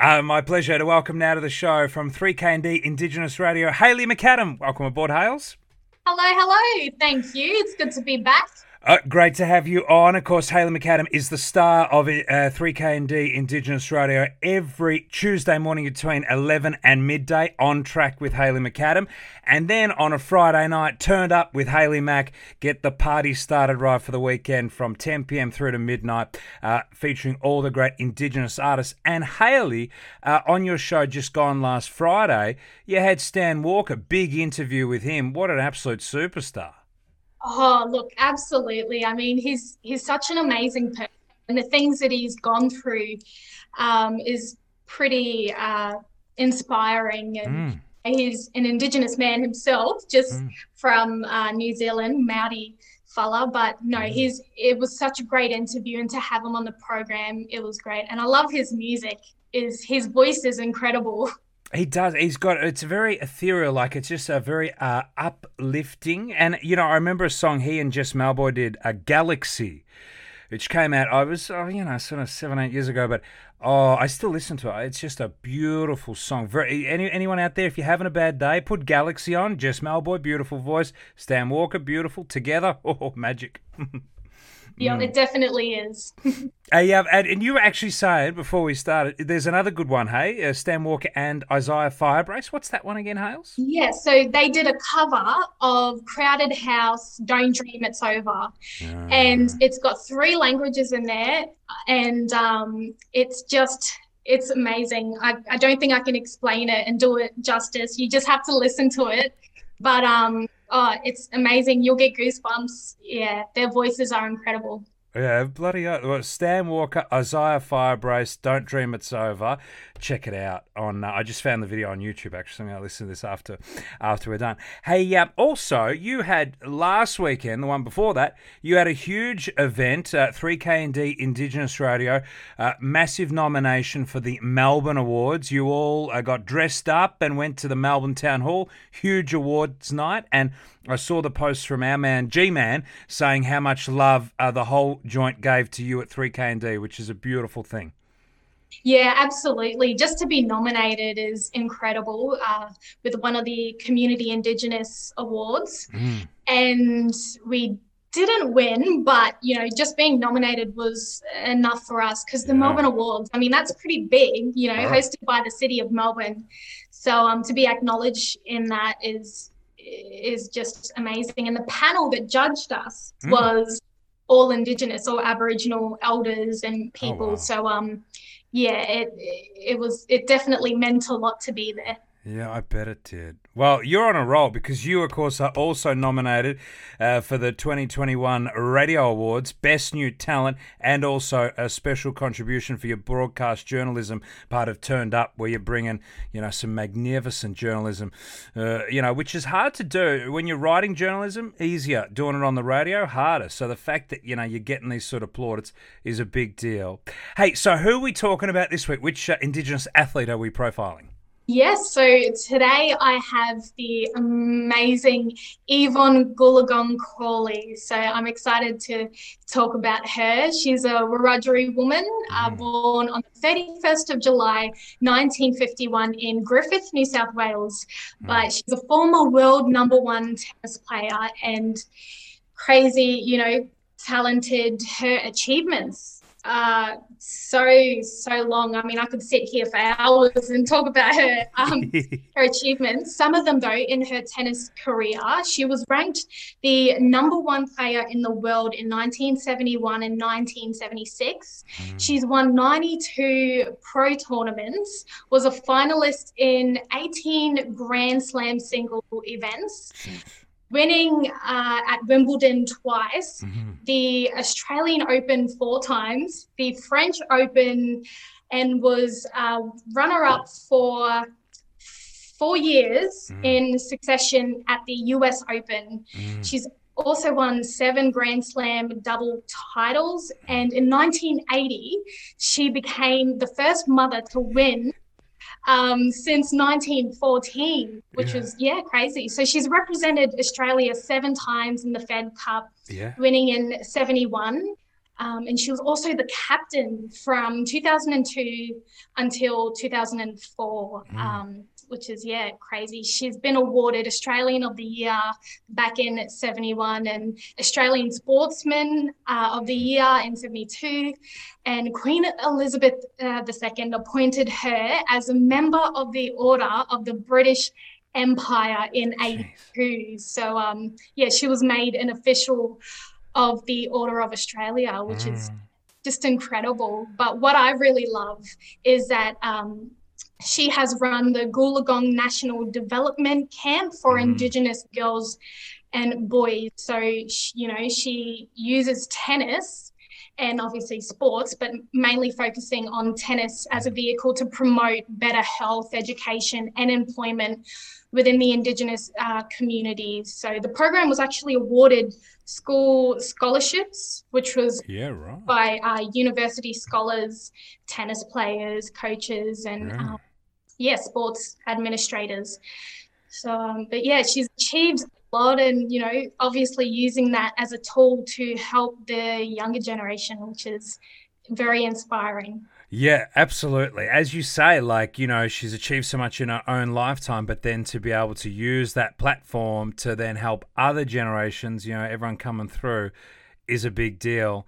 My pleasure to welcome now to the show from 3KND Indigenous Radio, Hayley McAdam. Welcome aboard, Hales. Hello, hello. Thank you. It's good to be back. Great to have you on. Of course, Hayley McAdam is the star of 3KND Indigenous Radio every Tuesday morning between 11 and midday, On Track with Hayley McAdam. And then on a Friday night, Turned Up with Hayley Mac. Get the party started right for the weekend from 10pm through to midnight, featuring all the great Indigenous artists. And Hayley, on your show just gone last Friday, you had Stan Walker, big interview with him. What an absolute superstar. Oh, look, absolutely. I mean, he's such an amazing person, and the things that he's gone through is pretty inspiring. And he's an Indigenous man himself, just from New Zealand, Maori fella. But no, it was such a great interview, and to have him on the program, it was great. And I love his music. His voice is incredible. He does. It's very ethereal, like it's just a very uplifting. And, you know, I remember a song he and Jess Mauboy did, A Galaxy, which came out, sort of 7-8 years ago, but I still listen to it. It's just a beautiful song. Anyone out there, if you're having a bad day, put Galaxy on. Jess Mauboy, beautiful voice. Stan Walker, beautiful. Together, magic. Yeah, it definitely is. Yeah, and you were actually saying before we started, there's another good one, hey? Stan Walker and Isaiah Firebrace. What's that one again, Hales? Yeah, so they did a cover of Crowded House, Don't Dream It's Over. Yeah. And it's got 3 languages in there, and it's amazing. I don't think I can explain it and do it justice. You just have to listen to it. But it's amazing. You'll get goosebumps. Yeah, their voices are incredible. Yeah, bloody hell. Stan Walker, Isaiah Firebrace, Don't Dream It's Over. Check it out. I just found the video on YouTube, actually. I'm going to listen to this after we're done. Hey, also, you had last weekend, the one before that, you had a huge event, 3KND Indigenous Radio, massive nomination for the Melbourne Awards. You all got dressed up and went to the Melbourne Town Hall, huge awards night, and I saw the post from our man, G-Man, saying how much love the whole joint gave to you at 3KND, which is a beautiful thing. Yeah, absolutely. Just to be nominated is incredible with one of the Community Indigenous Awards. And we didn't win, but, you know, just being nominated was enough for us because the Melbourne Awards, I mean, that's pretty big, you know, hosted by the City of Melbourne. So to be acknowledged in that is just amazing. And the panel that judged us was all Indigenous or Aboriginal elders and people. Oh, wow. So it definitely meant a lot to be there. Yeah, I bet it did. Well, you're on a roll because you, of course, are also nominated for the 2021 Radio Awards, Best New Talent, and also a special contribution for your broadcast journalism, part of Turned Up, where you're bringing, you know, some magnificent journalism, you know, which is hard to do. When you're writing journalism, easier. Doing it on the radio, harder. So the fact that, you know, you're getting these sort of plaudits is a big deal. Hey, so who are we talking about this week? Which Indigenous athlete are we profiling? Yes, so today I have the amazing Yvonne Goolagong Cawley. So I'm excited to talk about her. She's a Wiradjuri woman born on the 31st of July 1951 in Griffith, New South Wales. But she's a former world #1 tennis player and crazy, you know, talented. Her achievements. So long. I mean, I could sit here for hours and talk about her her achievements. Some of them, though, in her tennis career, she was ranked the #1 player in the world in 1971 and 1976. She's won 92 pro tournaments, was a finalist in 18 Grand Slam single events. Winning at Wimbledon twice, the Australian Open 4 times, the French Open, and was runner-up for 4 years in succession at the U.S. Open. She's also won 7 Grand Slam double titles, and in 1980, she became the first mother to win since 1914, which was crazy. So she's represented Australia 7 times in the Fed Cup, winning in 71, And she was also the captain from 2002 until 2004, which is, crazy. She's been awarded Australian of the Year back in 71 and Australian Sportsman of the Year in 72. And Queen Elizabeth II appointed her as a member of the Order of the British Empire in 82. So, she was made an official of the Order of Australia, which is just incredible. But what I really love is that she has run the Goolagong National Development Camp for Indigenous girls and boys. So, she uses tennis and obviously sports, but mainly focusing on tennis as a vehicle to promote better health, education and employment within the Indigenous communities. So the program was actually awarded school scholarships, which was by university scholars, tennis players, coaches and, sports administrators. So, she's achieved a lot and, obviously using that as a tool to help the younger generation, which is very inspiring. Yeah, absolutely. As you say, she's achieved so much in her own lifetime, but then to be able to use that platform to then help other generations, everyone coming through is a big deal.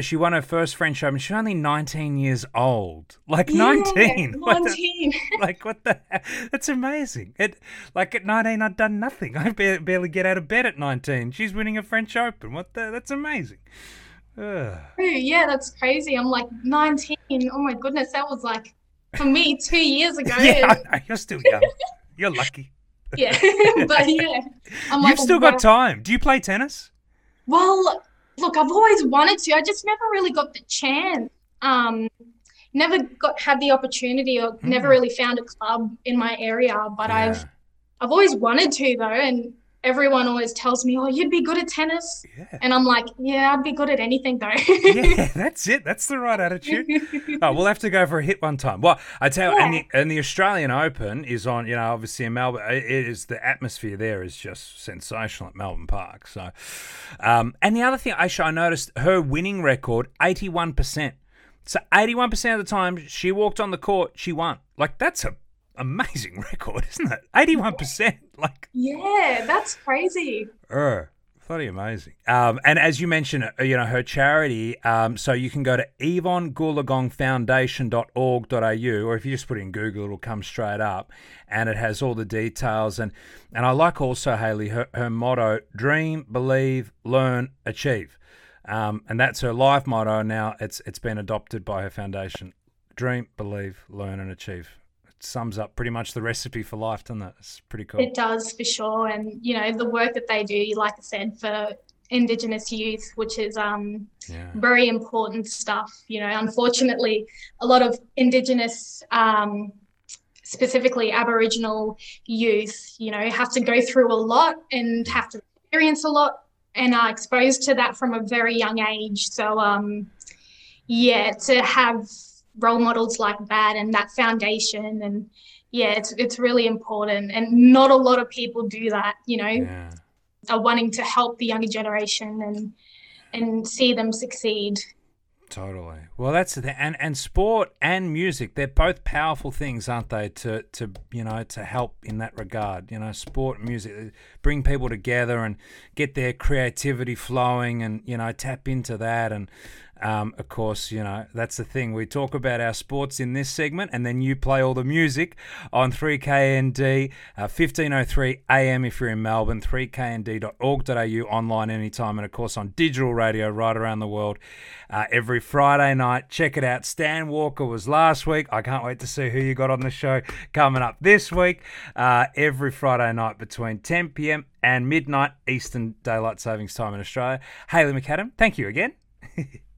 She won her first French Open. She's only 19 years old. 19. What the heck? That's amazing. At 19, I'd done nothing. I barely get out of bed at 19. She's winning a French Open. That's amazing. Ugh. Yeah, that's crazy. I'm 19. Oh my goodness, that was for me 2 years ago. You're still young. You're lucky. Yeah, but yeah. You've still got time. Do you play tennis? Well, look, I've always wanted to. I just never really got the chance. Never had the opportunity or never really found a club in my area. But I've always wanted to though, and everyone always tells me, oh, you'd be good at tennis. Yeah. And I'm I'd be good at anything though. That's it. That's the right attitude. Oh, we'll have to go for a hit one time. Well, I tell you, and the Australian Open is on, obviously in Melbourne. It is, the atmosphere there is just sensational at Melbourne Park. So, and the other thing, Aisha, I noticed her winning record, 81%. So 81% of the time she walked on the court, she won. That's a amazing record, isn't it? 81%. That's crazy. Bloody amazing. And as you mentioned, her charity, so you can go to yvonnegoolagongfoundation.org.au, or if you just put it in Google, it'll come straight up and it has all the details. And I like also, Hayley, her motto, dream, believe, learn, achieve. And that's her life motto now. It's been adopted by her foundation. Dream, believe, learn and achieve. Sums up pretty much the recipe for life, doesn't it? It's pretty cool. It does, for sure. And, the work that they do, like I said, for Indigenous youth, which is very important stuff. Unfortunately, a lot of Indigenous, specifically Aboriginal youth, have to go through a lot and have to experience a lot and are exposed to that from a very young age. So, to have role models like that and that foundation, and it's really important, and not a lot of people do that, are wanting to help the younger generation and see them succeed. Totally. Well, that's the thing. And sport and music, they're both powerful things, aren't they, to help in that regard. Sport and music bring people together and get their creativity flowing and, tap into that. And, of course, that's the thing. We talk about our sports in this segment and then you play all the music on 3KND, 1503 AM if you're in Melbourne, 3knd.org.au, online anytime, and, of course, on digital radio right around the world every Friday night. Check it out. Stan Walker was last week. I can't wait to see who you got on the show coming up this week. Every Friday night between 10 p.m. and midnight Eastern Daylight Savings Time in Australia. Hayley McAdam, thank you again.